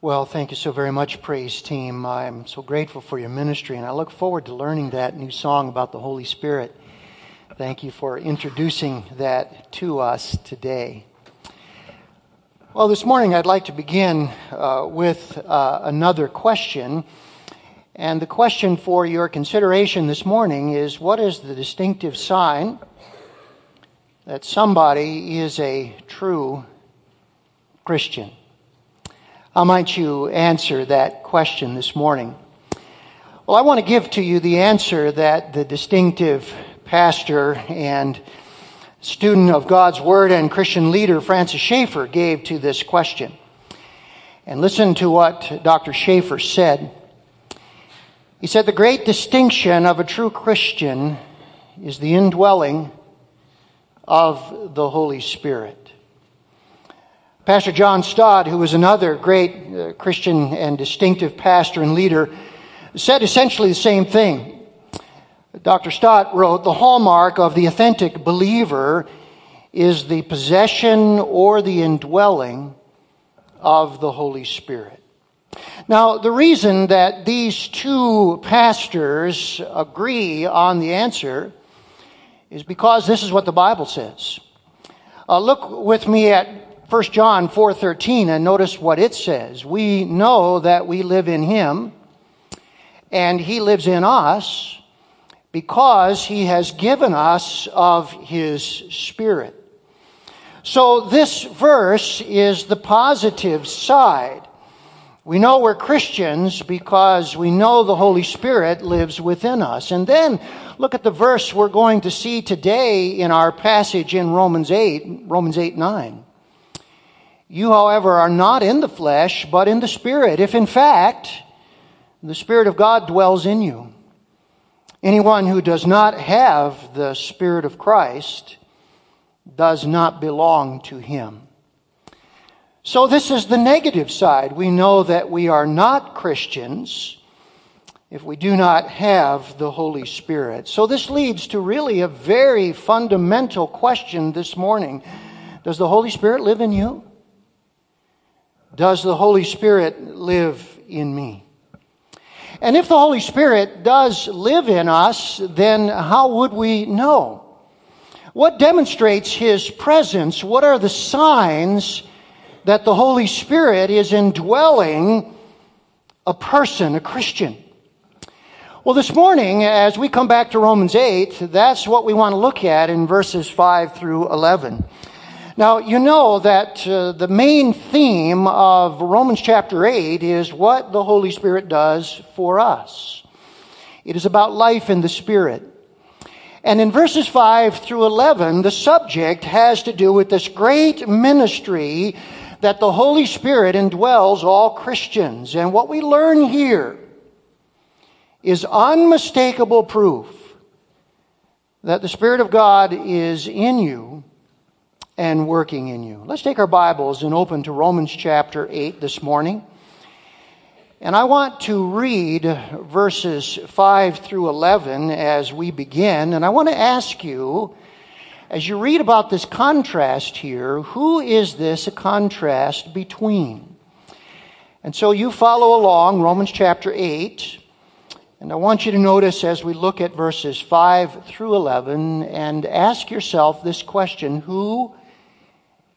Well, thank you so very much, Praise Team. I'm so grateful for your ministry, and I look forward to learning that new song about the Holy Spirit. Thank you for introducing that to us today. Well, this morning I'd like to begin with another question. And the question for your consideration this morning is, what is the distinctive sign that somebody is a true Christian? How might you answer that question this morning? Well, I want to give to you the answer that the distinctive pastor and student of God's Word and Christian leader Francis Schaeffer gave to this question. And listen to what Dr. Schaeffer said. He said, "The great distinction of a true Christian is the indwelling of the Holy Spirit." Pastor John Stott, who was another great Christian and distinctive pastor and leader, said essentially the same thing. Dr. Stott wrote, "The hallmark of the authentic believer is the possession or the indwelling of the Holy Spirit." Now, the reason that these two pastors agree on the answer is because this is what the Bible says. Look with me at 1 John 4:13, and notice what it says. "We know that we live in Him, and He lives in us, because He has given us of His Spirit." So this verse is the positive side. We know we're Christians because we know the Holy Spirit lives within us. And then look at the verse we're going to see today in our passage in Romans 8:9. "You, however, are not in the flesh, but in the Spirit, if in fact the Spirit of God dwells in you. Anyone who does not have the Spirit of Christ does not belong to Him." So this is the negative side. We know that we are not Christians if we do not have the Holy Spirit. So this leads to really a very fundamental question this morning. Does the Holy Spirit live in you? Does the Holy Spirit live in me? And if the Holy Spirit does live in us, then how would we know? What demonstrates His presence? What are the signs that the Holy Spirit is indwelling a person, a Christian? Well, this morning, as we come back to Romans 8, that's what we want to look at in verses 5 through 11. Now, you know that the main theme of Romans chapter 8 is what the Holy Spirit does for us. It is about life in the Spirit. And in verses 5 through 11, the subject has to do with this great ministry that the Holy Spirit indwells all Christians. And what we learn here is unmistakable proof that the Spirit of God is in you and working in you. Let's take our Bibles and open to Romans chapter 8 this morning. And I want to read verses 5 through 11 as we begin. And I want to ask you, as you read about this contrast here, who is this a contrast between? And so you follow along, Romans chapter 8. And I want you to notice as we look at verses 5 through 11 and ask yourself this question: who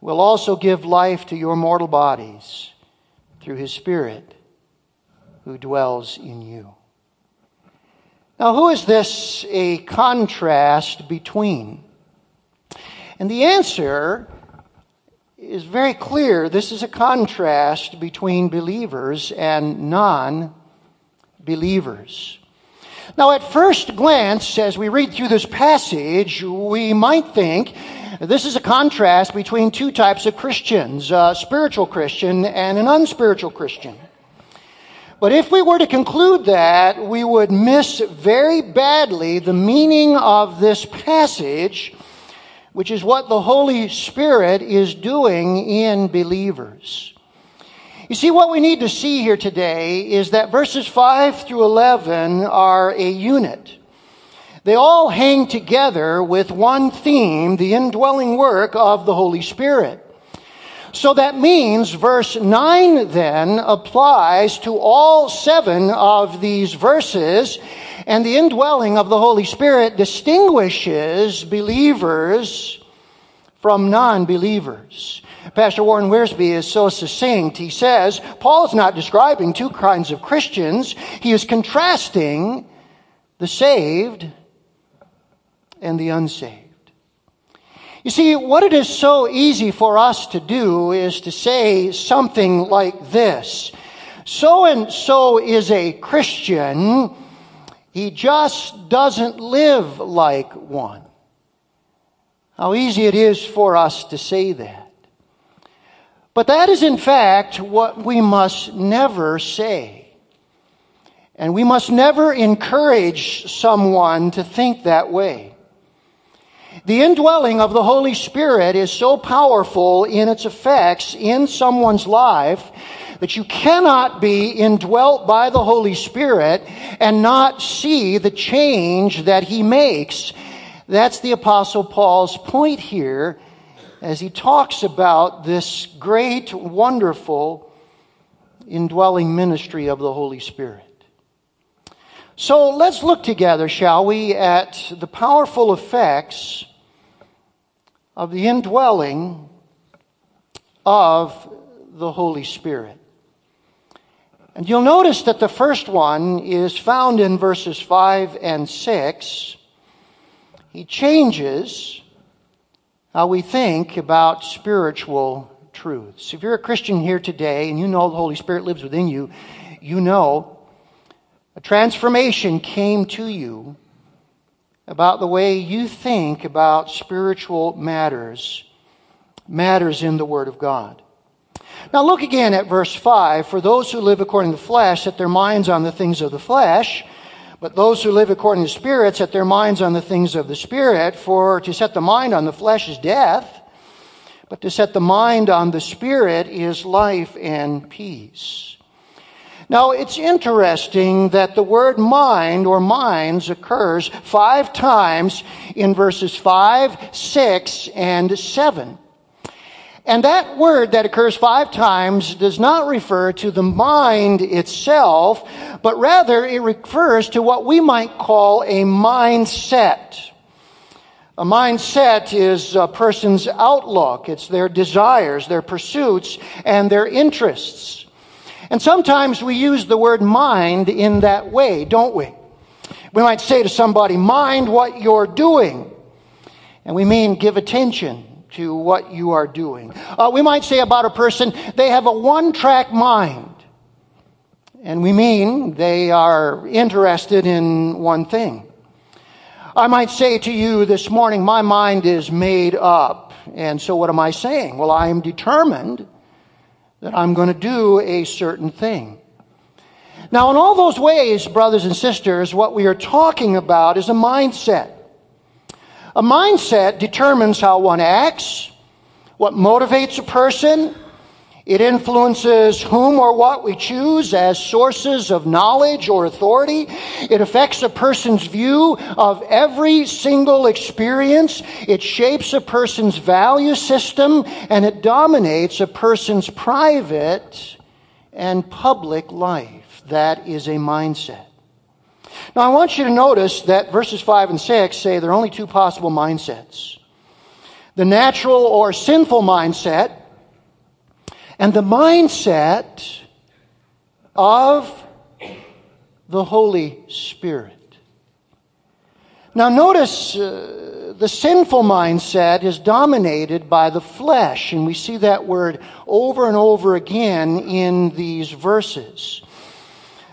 will also give life to your mortal bodies through His Spirit who dwells in you. Now, who is this a contrast between? And the answer is very clear. This is a contrast between believers and non-believers. Now, at first glance, as we read through this passage, we might think this is a contrast between two types of Christians, a spiritual Christian and an unspiritual Christian. But if we were to conclude that, we would miss very badly the meaning of this passage, which is what the Holy Spirit is doing in believers. You see, what we need to see here today is that verses 5 through 11 are a unit. They all hang together with one theme, the indwelling work of the Holy Spirit. So that means verse 9 then applies to all 7 of these verses, and the indwelling of the Holy Spirit distinguishes believers from non-believers. Pastor Warren Wiersbe is so succinct. He says, Paul is not describing two kinds of Christians. He is contrasting the saved and the unsaved. You see, what it is so easy for us to do is to say something like this. So-and-so is a Christian. He just doesn't live like one. How easy it is for us to say that. But that is, in fact, what we must never say. And we must never encourage someone to think that way. The indwelling of the Holy Spirit is so powerful in its effects in someone's life that you cannot be indwelt by the Holy Spirit and not see the change that he makes. That's the Apostle Paul's point here as he talks about this great, wonderful indwelling ministry of the Holy Spirit. So let's look together, shall we, at the powerful effects of the indwelling of the Holy Spirit. And you'll notice that the first one is found in verses 5 and 6. He changes how we think about spiritual truths. If you're a Christian here today and you know the Holy Spirit lives within you, you know a transformation came to you about the way you think about spiritual matters, matters in the Word of God. Now look again at verse 5. For those who live according to the flesh set their minds on the things of the flesh, but those who live according to the Spirit set their minds on the things of the Spirit. For to set the mind on the flesh is death, but to set the mind on the Spirit is life and peace. Now, it's interesting that the word mind or minds occurs 5 times in verses 5, 6, and 7. And that word that occurs 5 times does not refer to the mind itself, but rather it refers to what we might call a mindset. A mindset is a person's outlook. It's their desires, their pursuits, and their interests. And sometimes we use the word mind in that way, don't we? We might say to somebody, mind what you're doing. And we mean give attention to what you are doing. We might say about a person, they have a one-track mind. And we mean they are interested in one thing. I might say to you this morning, my mind is made up. And so what am I saying? Well, I am determined that I'm going to do a certain thing. Now, in all those ways, brothers and sisters, what we are talking about is a mindset. A mindset determines how one acts, what motivates a person. It influences whom or what we choose as sources of knowledge or authority. It affects a person's view of every single experience. It shapes a person's value system, and it dominates a person's private and public life. That is a mindset. Now, I want you to notice that verses 5 and 6 say there are only two possible mindsets. The natural or sinful mindset, and the mindset of the Holy Spirit. Now notice the sinful mindset is dominated by the flesh, and we see that word over and over again in these verses.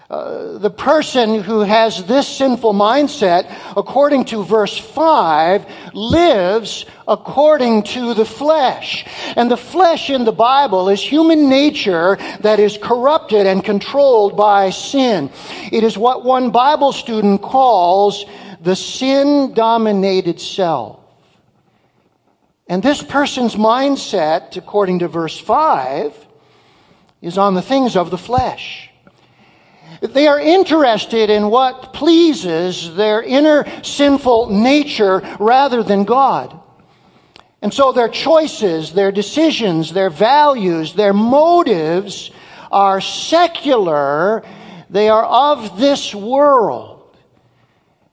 The person who has this sinful mindset, according to verse 5, lives according to the flesh. And the flesh in the Bible is human nature that is corrupted and controlled by sin. It is what one Bible student calls the sin-dominated self. And this person's mindset, according to verse 5, is on the things of the flesh. They are interested in what pleases their inner sinful nature rather than God. And so their choices, their decisions, their values, their motives are secular. They are of this world.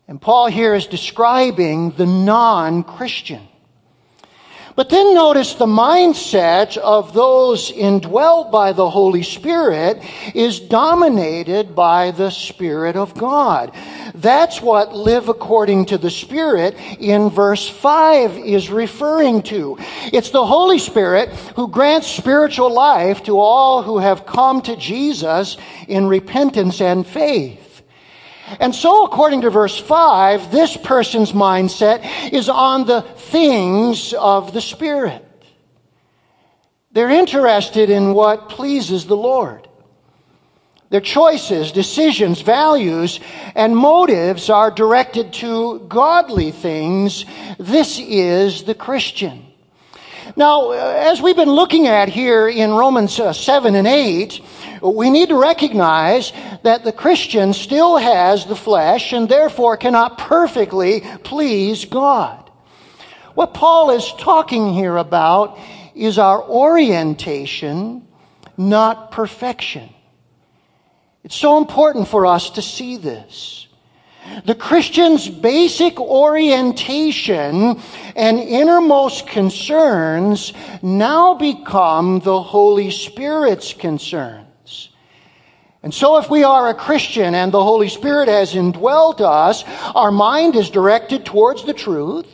And Paul here is describing the non-Christian. But then notice the mindset of those indwelt by the Holy Spirit is dominated by the Spirit of God. That's what live according to the Spirit in verse 5 is referring to. It's the Holy Spirit who grants spiritual life to all who have come to Jesus in repentance and faith. And so, according to verse 5, this person's mindset is on the things of the Spirit. They're interested in what pleases the Lord. Their choices, decisions, values, and motives are directed to godly things. This is the Christian. Now, as we've been looking at here in Romans 7 and 8, we need to recognize that the Christian still has the flesh and therefore cannot perfectly please God. What Paul is talking here about is our orientation, not perfection. It's so important for us to see this. The Christian's basic orientation and innermost concerns now become the Holy Spirit's concern. And so if we are a Christian and the Holy Spirit has indwelt us, our mind is directed towards the truth.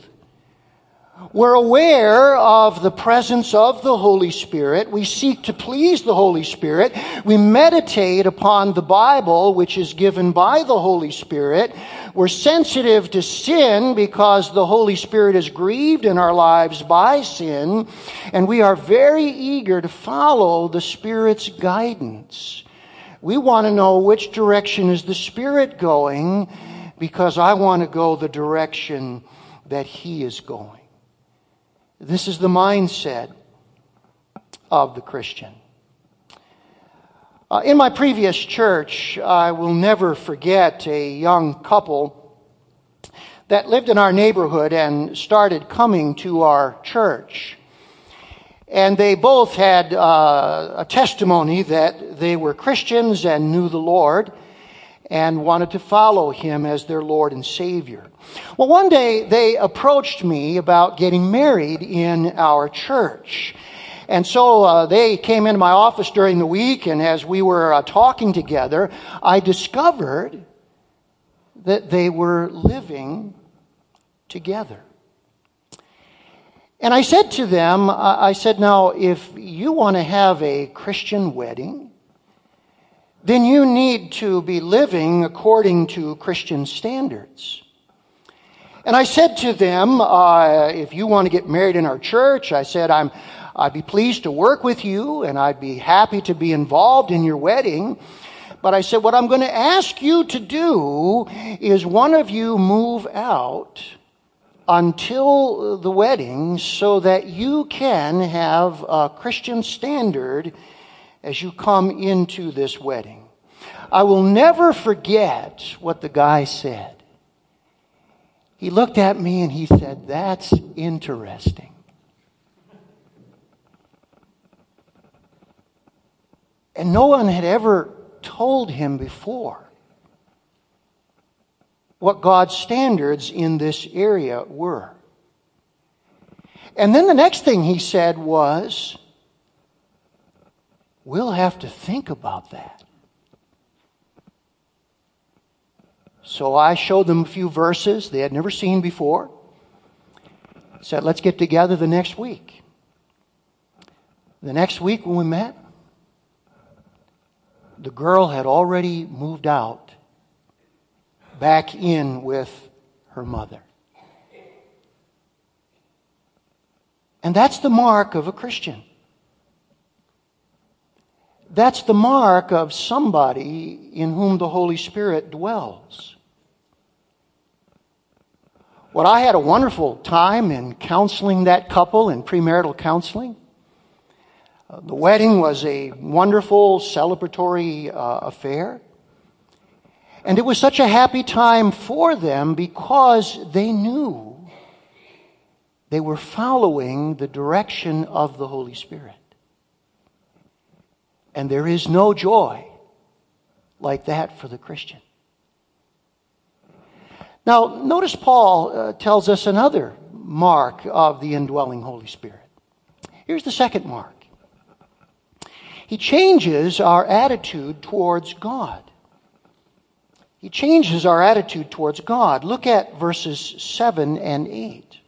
We're aware of the presence of the Holy Spirit. We seek to please the Holy Spirit. We meditate upon the Bible, which is given by the Holy Spirit. We're sensitive to sin because the Holy Spirit is grieved in our lives by sin. And we are very eager to follow the Spirit's guidance. We want to know which direction is the Spirit going, because I want to go the direction that He is going. This is the mindset of the Christian. In my previous church, I will never forget a young couple that lived in our neighborhood and started coming to our church. And they both had a testimony that they were Christians and knew the Lord and wanted to follow Him as their Lord and Savior. Well, one day they approached me about getting married in our church. And so they came into my office during the week, and as we were talking together, I discovered that they were living together. And I said to them, now, if you want to have a Christian wedding, then you need to be living according to Christian standards. And I said to them, if you want to get married in our church, I said, I'd be pleased to work with you, and I'd be happy to be involved in your wedding. But I said, what I'm going to ask you to do is one of you move out until the wedding so that you can have a Christian standard as you come into this wedding. I will never forget what the guy said. He looked at me and he said, "That's interesting." And no one had ever told him before what God's standards in this area were. And then the next thing he said was, "We'll have to think about that." So I showed them a few verses they had never seen before. Said, let's get together the next week. The next week when we met, the girl had already moved out back in with her mother. And that's the mark of a Christian. That's the mark of somebody in whom the Holy Spirit dwells. Well, I had a wonderful time in counseling that couple, in premarital counseling. The wedding was a wonderful celebratory affair. And it was such a happy time for them because they knew they were following the direction of the Holy Spirit. And there is no joy like that for the Christian. Now, notice Paul tells us another mark of the indwelling Holy Spirit. Here's the second mark. He changes our attitude towards God. He changes our attitude towards God. Look at verses 7 and 8.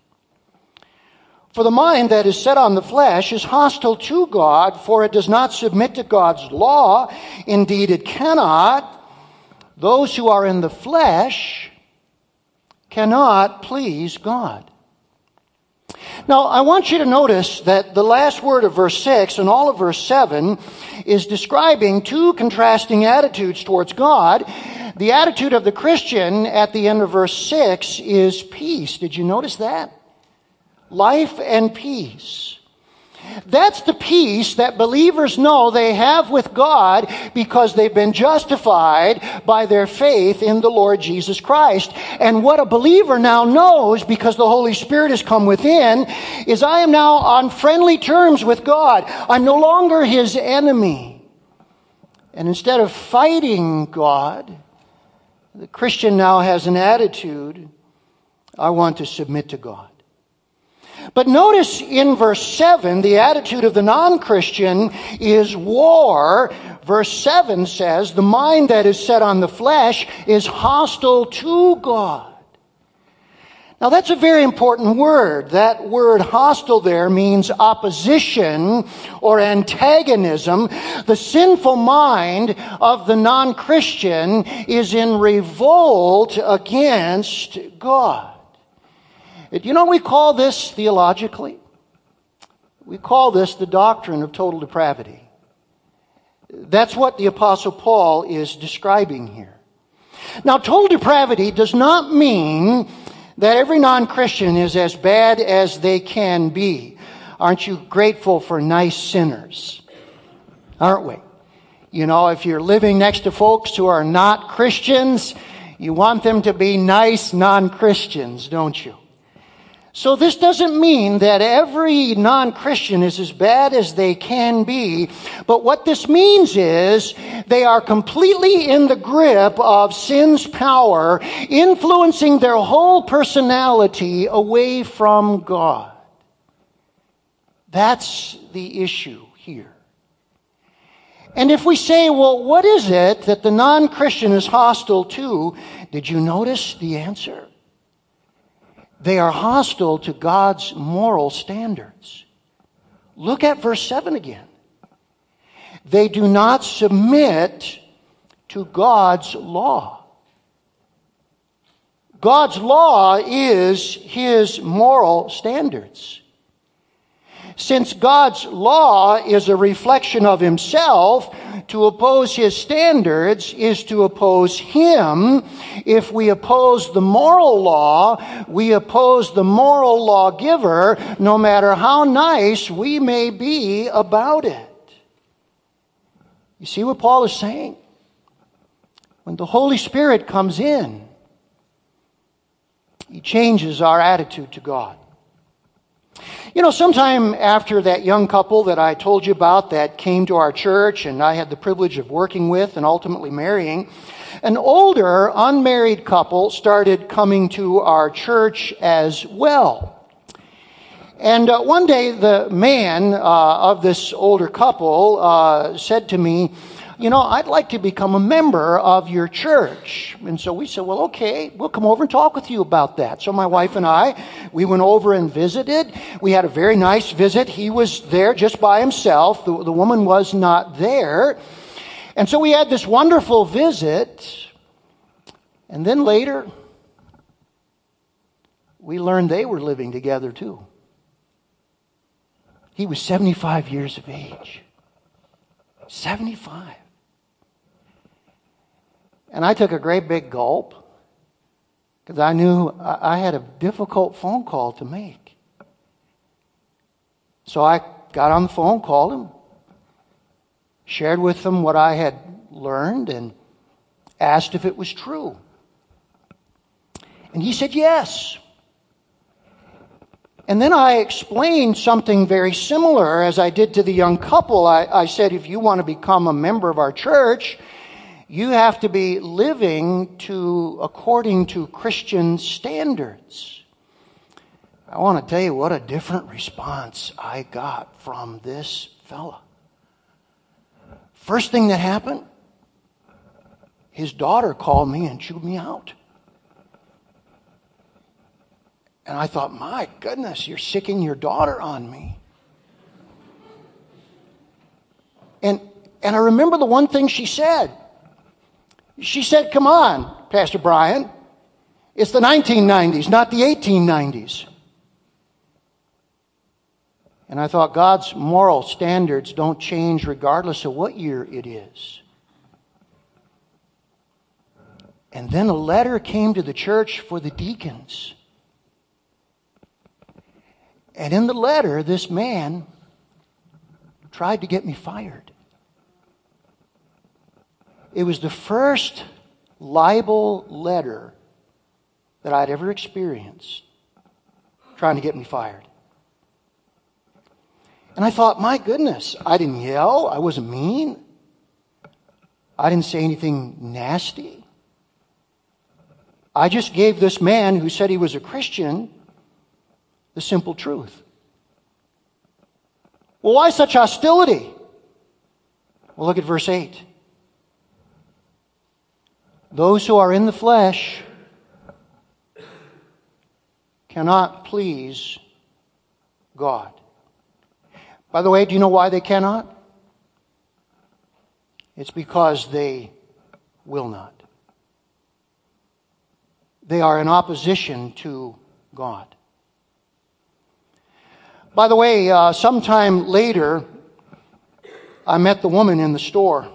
For the mind that is set on the flesh is hostile to God, for it does not submit to God's law. Indeed, it cannot. Those who are in the flesh cannot please God. Now, I want you to notice that the last word of verse 6 and all of verse 7 is describing two contrasting attitudes towards God. The attitude of the Christian at the end of verse 6 is peace. Did you notice that? Life and peace. That's the peace that believers know they have with God because they've been justified by their faith in the Lord Jesus Christ. And what a believer now knows, because the Holy Spirit has come within, is I am now on friendly terms with God. I'm no longer his enemy. And instead of fighting God, the Christian now has an attitude, I want to submit to God. But notice in verse 7, the attitude of the non-Christian is war. Verse 7 says, the mind that is set on the flesh is hostile to God. Now that's a very important word. That word hostile there means opposition or antagonism. The sinful mind of the non-Christian is in revolt against God. You know, we call this theologically, we call this the doctrine of total depravity. That's what the Apostle Paul is describing here. Now, total depravity does not mean that every non-Christian is as bad as they can be. Aren't you grateful for nice sinners? Aren't we? You know, if you're living next to folks who are not Christians, you want them to be nice non-Christians, don't you? So this doesn't mean that every non-Christian is as bad as they can be, but what this means is they are completely in the grip of sin's power, influencing their whole personality away from God. That's the issue here. And if we say, well, what is it that the non-Christian is hostile to? Did you notice the answer? They are hostile to God's moral standards. Look at verse 7 again. They do not submit to God's law. God's law is his moral standards. Since God's law is a reflection of himself, to oppose his standards is to oppose him. If we oppose the moral law, we oppose the moral lawgiver, no matter how nice we may be about it. You see what Paul is saying? When the Holy Spirit comes in, he changes our attitude to God. You know, sometime after that young couple that I told you about that came to our church and I had the privilege of working with and ultimately marrying, an older unmarried couple started coming to our church as well. And one day the man of this older couple said to me, you know, I'd like to become a member of your church. And so we said, well, okay, we'll come over and talk with you about that. So my wife and I, we went over and visited. We had a very nice visit. He was there just by himself. The woman was not there. And so we had this wonderful visit. And then later, we learned they were living together too. He was 75 years of age. 75. And I took a great big gulp because I knew I had a difficult phone call to make. So I got on the phone, called him, shared with them what I had learned, and asked if it was true. And he said yes. And then I explained something very similar as I did to the young couple. I said, if you want to become a member of our church, you have to be living according to Christian standards. I want to tell you what a different response I got from this fella. First thing that happened, his daughter called me and chewed me out. And I thought, my goodness, you're sicking your daughter on me. And I remember the one thing she said. She said, come on, Pastor Brian. It's the 1990s, not the 1890s. And I thought, God's moral standards don't change regardless of what year it is. And then a letter came to the church for the deacons. And in the letter, this man tried to get me fired. It was the first libel letter that I'd ever experienced trying to get me fired. And I thought, my goodness, I didn't yell. I wasn't mean. I didn't say anything nasty. I just gave this man who said he was a Christian the simple truth. Well, why such hostility? Well, look at verse 8. Those who are in the flesh cannot please God. By the way, do you know why they cannot? It's because they will not. They are in opposition to God. By the way, sometime later, I met the woman in the store.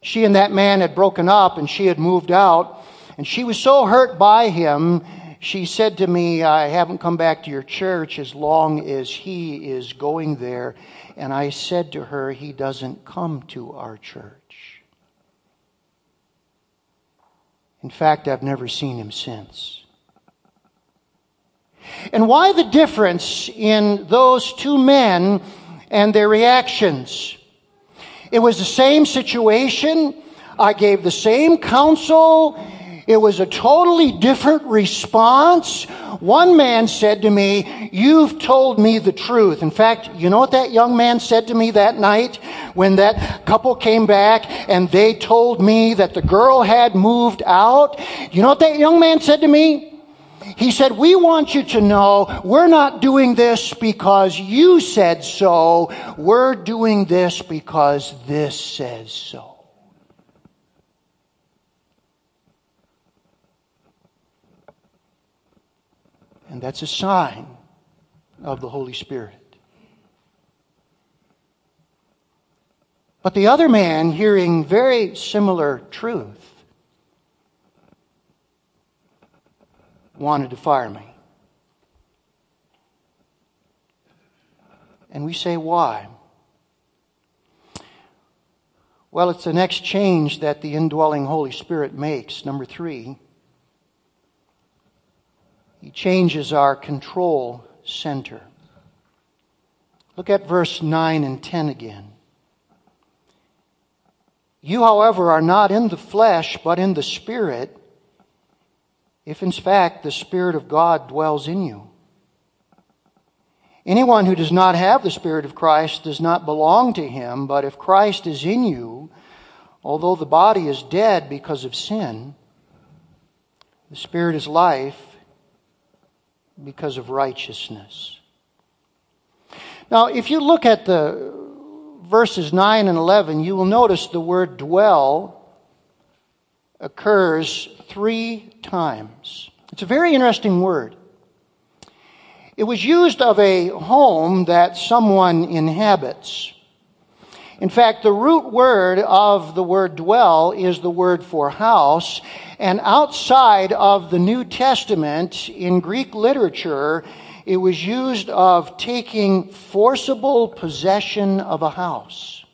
She and that man had broken up, and she had moved out. And she was so hurt by him, she said to me, I haven't come back to your church as long as he is going there. And I said to her, he doesn't come to our church. In fact, I've never seen him since. And why the difference in those two men and their reactions? It was the same situation. I gave the same counsel. It was a totally different response. One man said to me, you've told me the truth. In fact, you know what that young man said to me that night when that couple came back and they told me that the girl had moved out? You know what that young man said to me? He said, we want you to know we're not doing this because you said so. We're doing this because this says so. And that's a sign of the Holy Spirit. But the other man, hearing very similar truth, wanted to fire me. And we say, why? Well, it's the next change that the indwelling Holy Spirit makes. Number 3, he changes our control center. Look at verse 9 and 10 again. You, however, are not in the flesh, but in the Spirit, if in fact the Spirit of God dwells in you. Anyone who does not have the Spirit of Christ does not belong to him, but if Christ is in you, although the body is dead because of sin, the Spirit is life because of righteousness. Now, if you look at the verses 9 and 11, you will notice the word dwell occurs 3 times. It's a very interesting word. It was used of a home that someone inhabits. In fact, the root word of the word dwell is the word for house, and outside of the New Testament, in Greek literature, it was used of taking forcible possession of a house.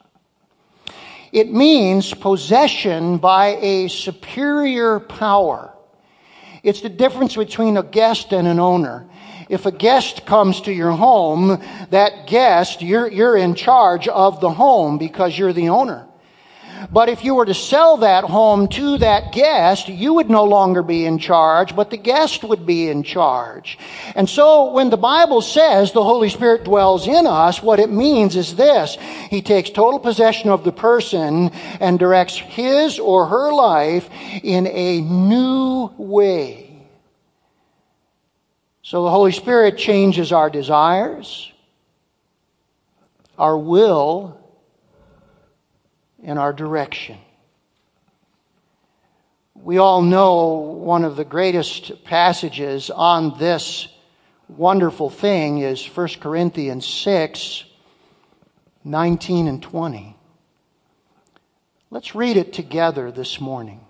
It means possession by a superior power. It's the difference between a guest and an owner. If a guest comes to your home, that guest, you're in charge of the home because you're the owner. But if you were to sell that home to that guest, you would no longer be in charge, but the guest would be in charge. And so when the Bible says the Holy Spirit dwells in us, what it means is this. He takes total possession of the person and directs his or her life in a new way. So the Holy Spirit changes our desires, our will, in our direction. We all know one of the greatest passages on this wonderful thing is 1 Corinthians 6, 19 and 20. Let's read it together this morning.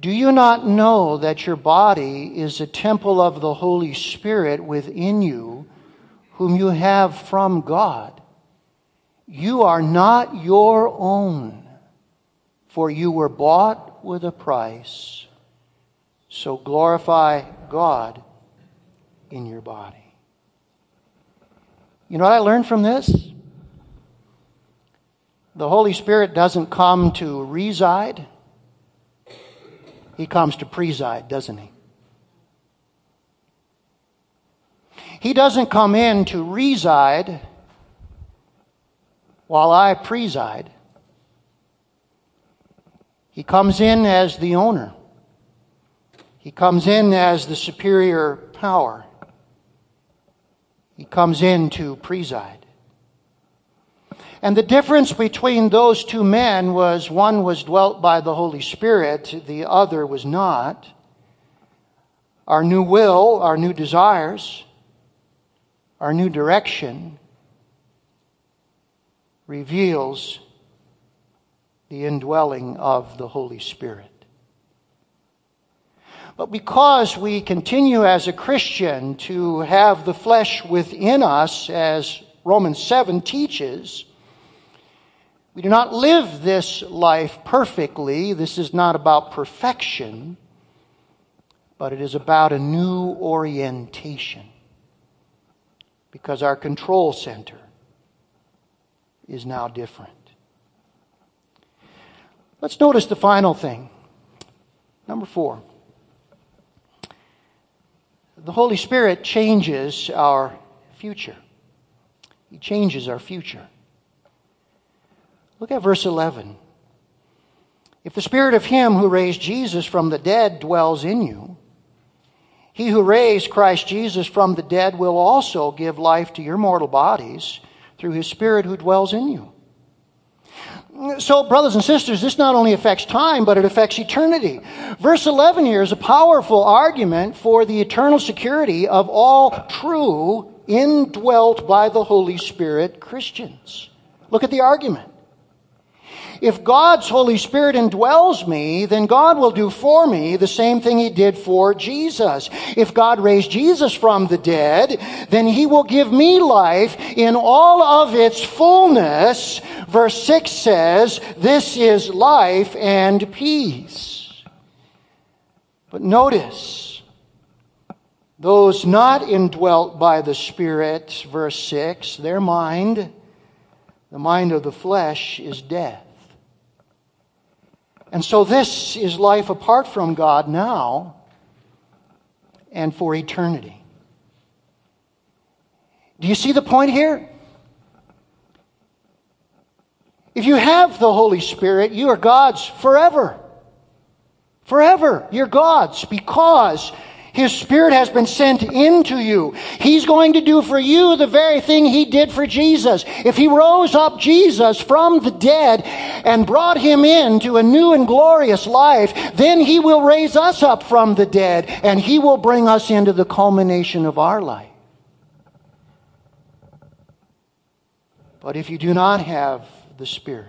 Do you not know that your body is a temple of the Holy Spirit within you, whom you have from God? You are not your own, for you were bought with a price. So glorify God in your body. You know what I learned from this? The Holy Spirit doesn't come to reside. He comes to preside, doesn't he? He doesn't come in to reside while I preside. He comes in as the owner. He comes in as the superior power. He comes in to preside. And the difference between those two men was one was dwelt by the Holy Spirit, the other was not. Our new will, our new desires, our new direction reveals the indwelling of the Holy Spirit. But because we continue as a Christian to have the flesh within us, as Romans 7 teaches, we do not live this life perfectly. This is not about perfection, but it is about a new orientation, because our control center is now different. Let's notice the final thing. Number 4. The Holy Spirit changes our future. He changes our future. Look at verse 11. If the Spirit of Him who raised Jesus from the dead dwells in you, He who raised Christ Jesus from the dead will also give life to your mortal bodies through His Spirit who dwells in you. So, brothers and sisters, this not only affects time, but it affects eternity. Verse 11 here is a powerful argument for the eternal security of all true, indwelt by the Holy Spirit Christians. Look at the argument. If God's Holy Spirit indwells me, then God will do for me the same thing He did for Jesus. If God raised Jesus from the dead, then He will give me life in all of its fullness. Verse 6 says, this is life and peace. But notice, those not indwelt by the Spirit, verse 6, their mind, the mind of the flesh, is death. And so this is life apart from God now and for eternity. Do you see the point here? If you have the Holy Spirit, you are God's forever. Forever, you're God's because His Spirit has been sent into you. He's going to do for you the very thing He did for Jesus. If He rose up Jesus from the dead and brought Him into a new and glorious life, then He will raise us up from the dead and He will bring us into the culmination of our life. But if you do not have the Spirit,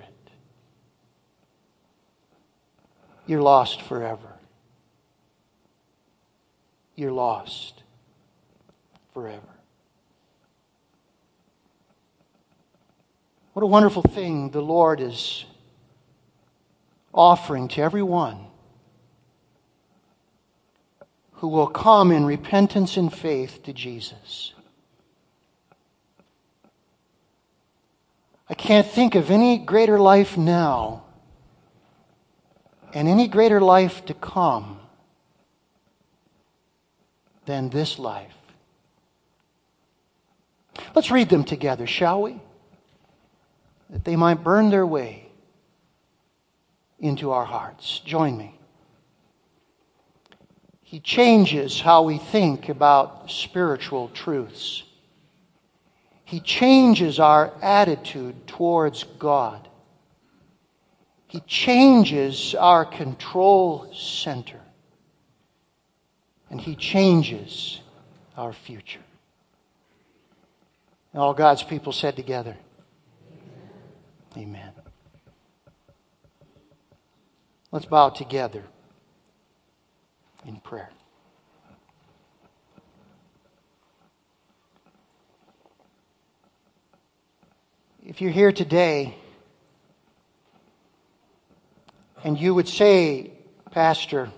you're lost forever. You're lost forever. What a wonderful thing the Lord is offering to everyone who will come in repentance and faith to Jesus. I can't think of any greater life now and any greater life to come than this life. Let's read them together, shall we? That they might burn their way into our hearts. Join me. He changes how we think about spiritual truths. He changes our attitude towards God. He changes our control center. And He changes our future. And all God's people said together, Amen. Let's bow together in prayer. If you're here today, and you would say, Pastor,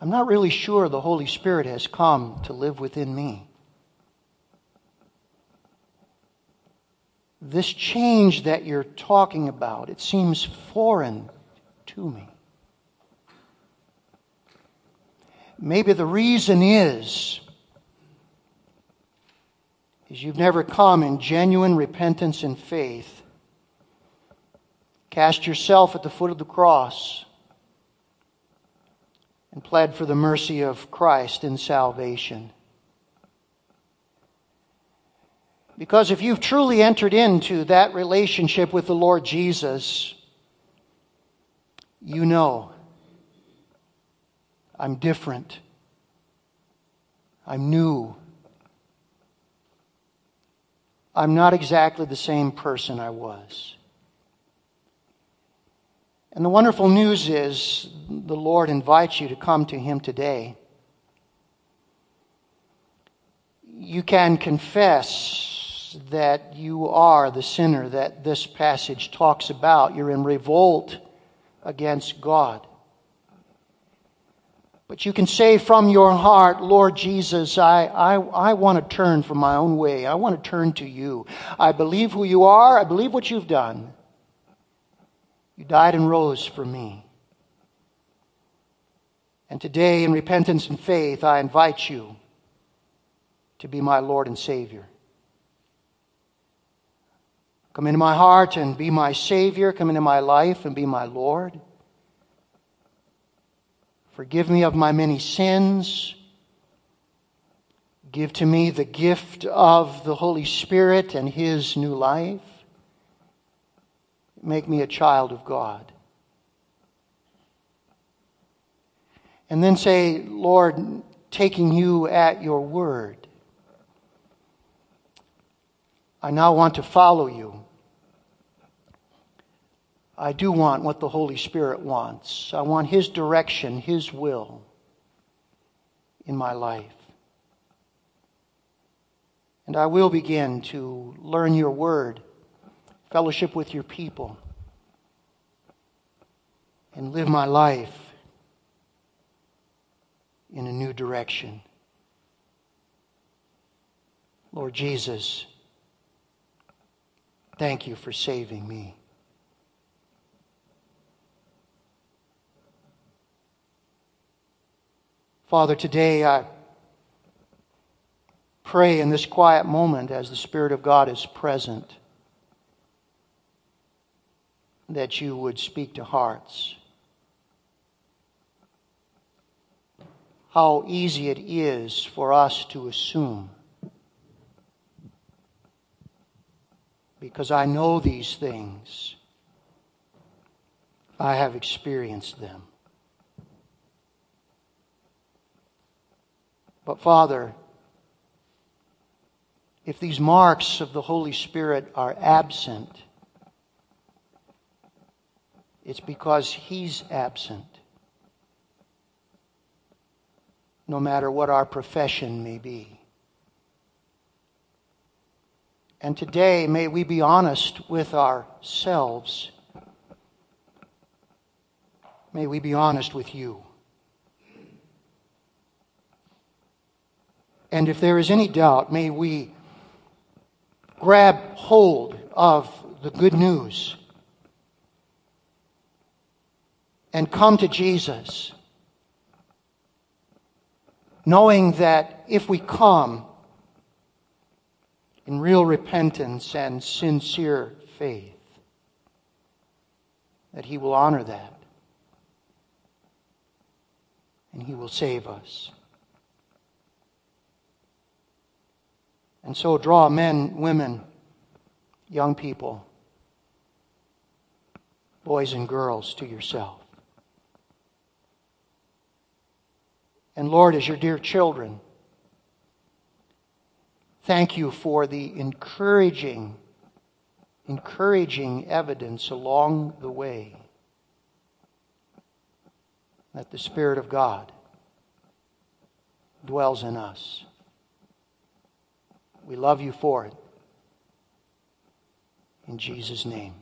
I'm not really sure the Holy Spirit has come to live within me. This change that you're talking about, it seems foreign to me. Maybe the reason is you've never come in genuine repentance and faith. Cast yourself at the foot of the cross and pled for the mercy of Christ in salvation. Because if you've truly entered into that relationship with the Lord Jesus, you know, I'm different. I'm new. I'm not exactly the same person I was. And the wonderful news is the Lord invites you to come to Him today. You can confess that you are the sinner that this passage talks about. You're in revolt against God. But you can say from your heart, Lord Jesus, I want to turn from my own way. I want to turn to You. I believe who You are. I believe what You've done. You died and rose for me. And today, in repentance and faith, I invite You to be my Lord and Savior. Come into my heart and be my Savior. Come into my life and be my Lord. Forgive me of my many sins. Give to me the gift of the Holy Spirit and His new life. Make me a child of God. And then say, Lord, taking You at Your word, I now want to follow You. I do want what the Holy Spirit wants. I want His direction, His will in my life. And I will begin to learn Your word, fellowship with Your people, and live my life in a new direction. Lord Jesus, thank You for saving me. Father, today I Pray in this quiet moment as the Spirit of God is present that you would speak to hearts. How easy it is for us to assume. Because I know these things. I have experienced them. But Father, if these marks of the Holy Spirit are absent, it's because He's absent. No matter what our profession may be. And today, may we be honest with ourselves. May we be honest with you. And if there is any doubt, may we grab hold of the good news and come to Jesus, knowing that if we come in real repentance and sincere faith, that He will honor that and He will save us. And so draw men, women, young people, boys and girls to yourself. And Lord, as your dear children, thank you for the encouraging evidence along the way that the Spirit of God dwells in us. We love you for it. In Jesus' name.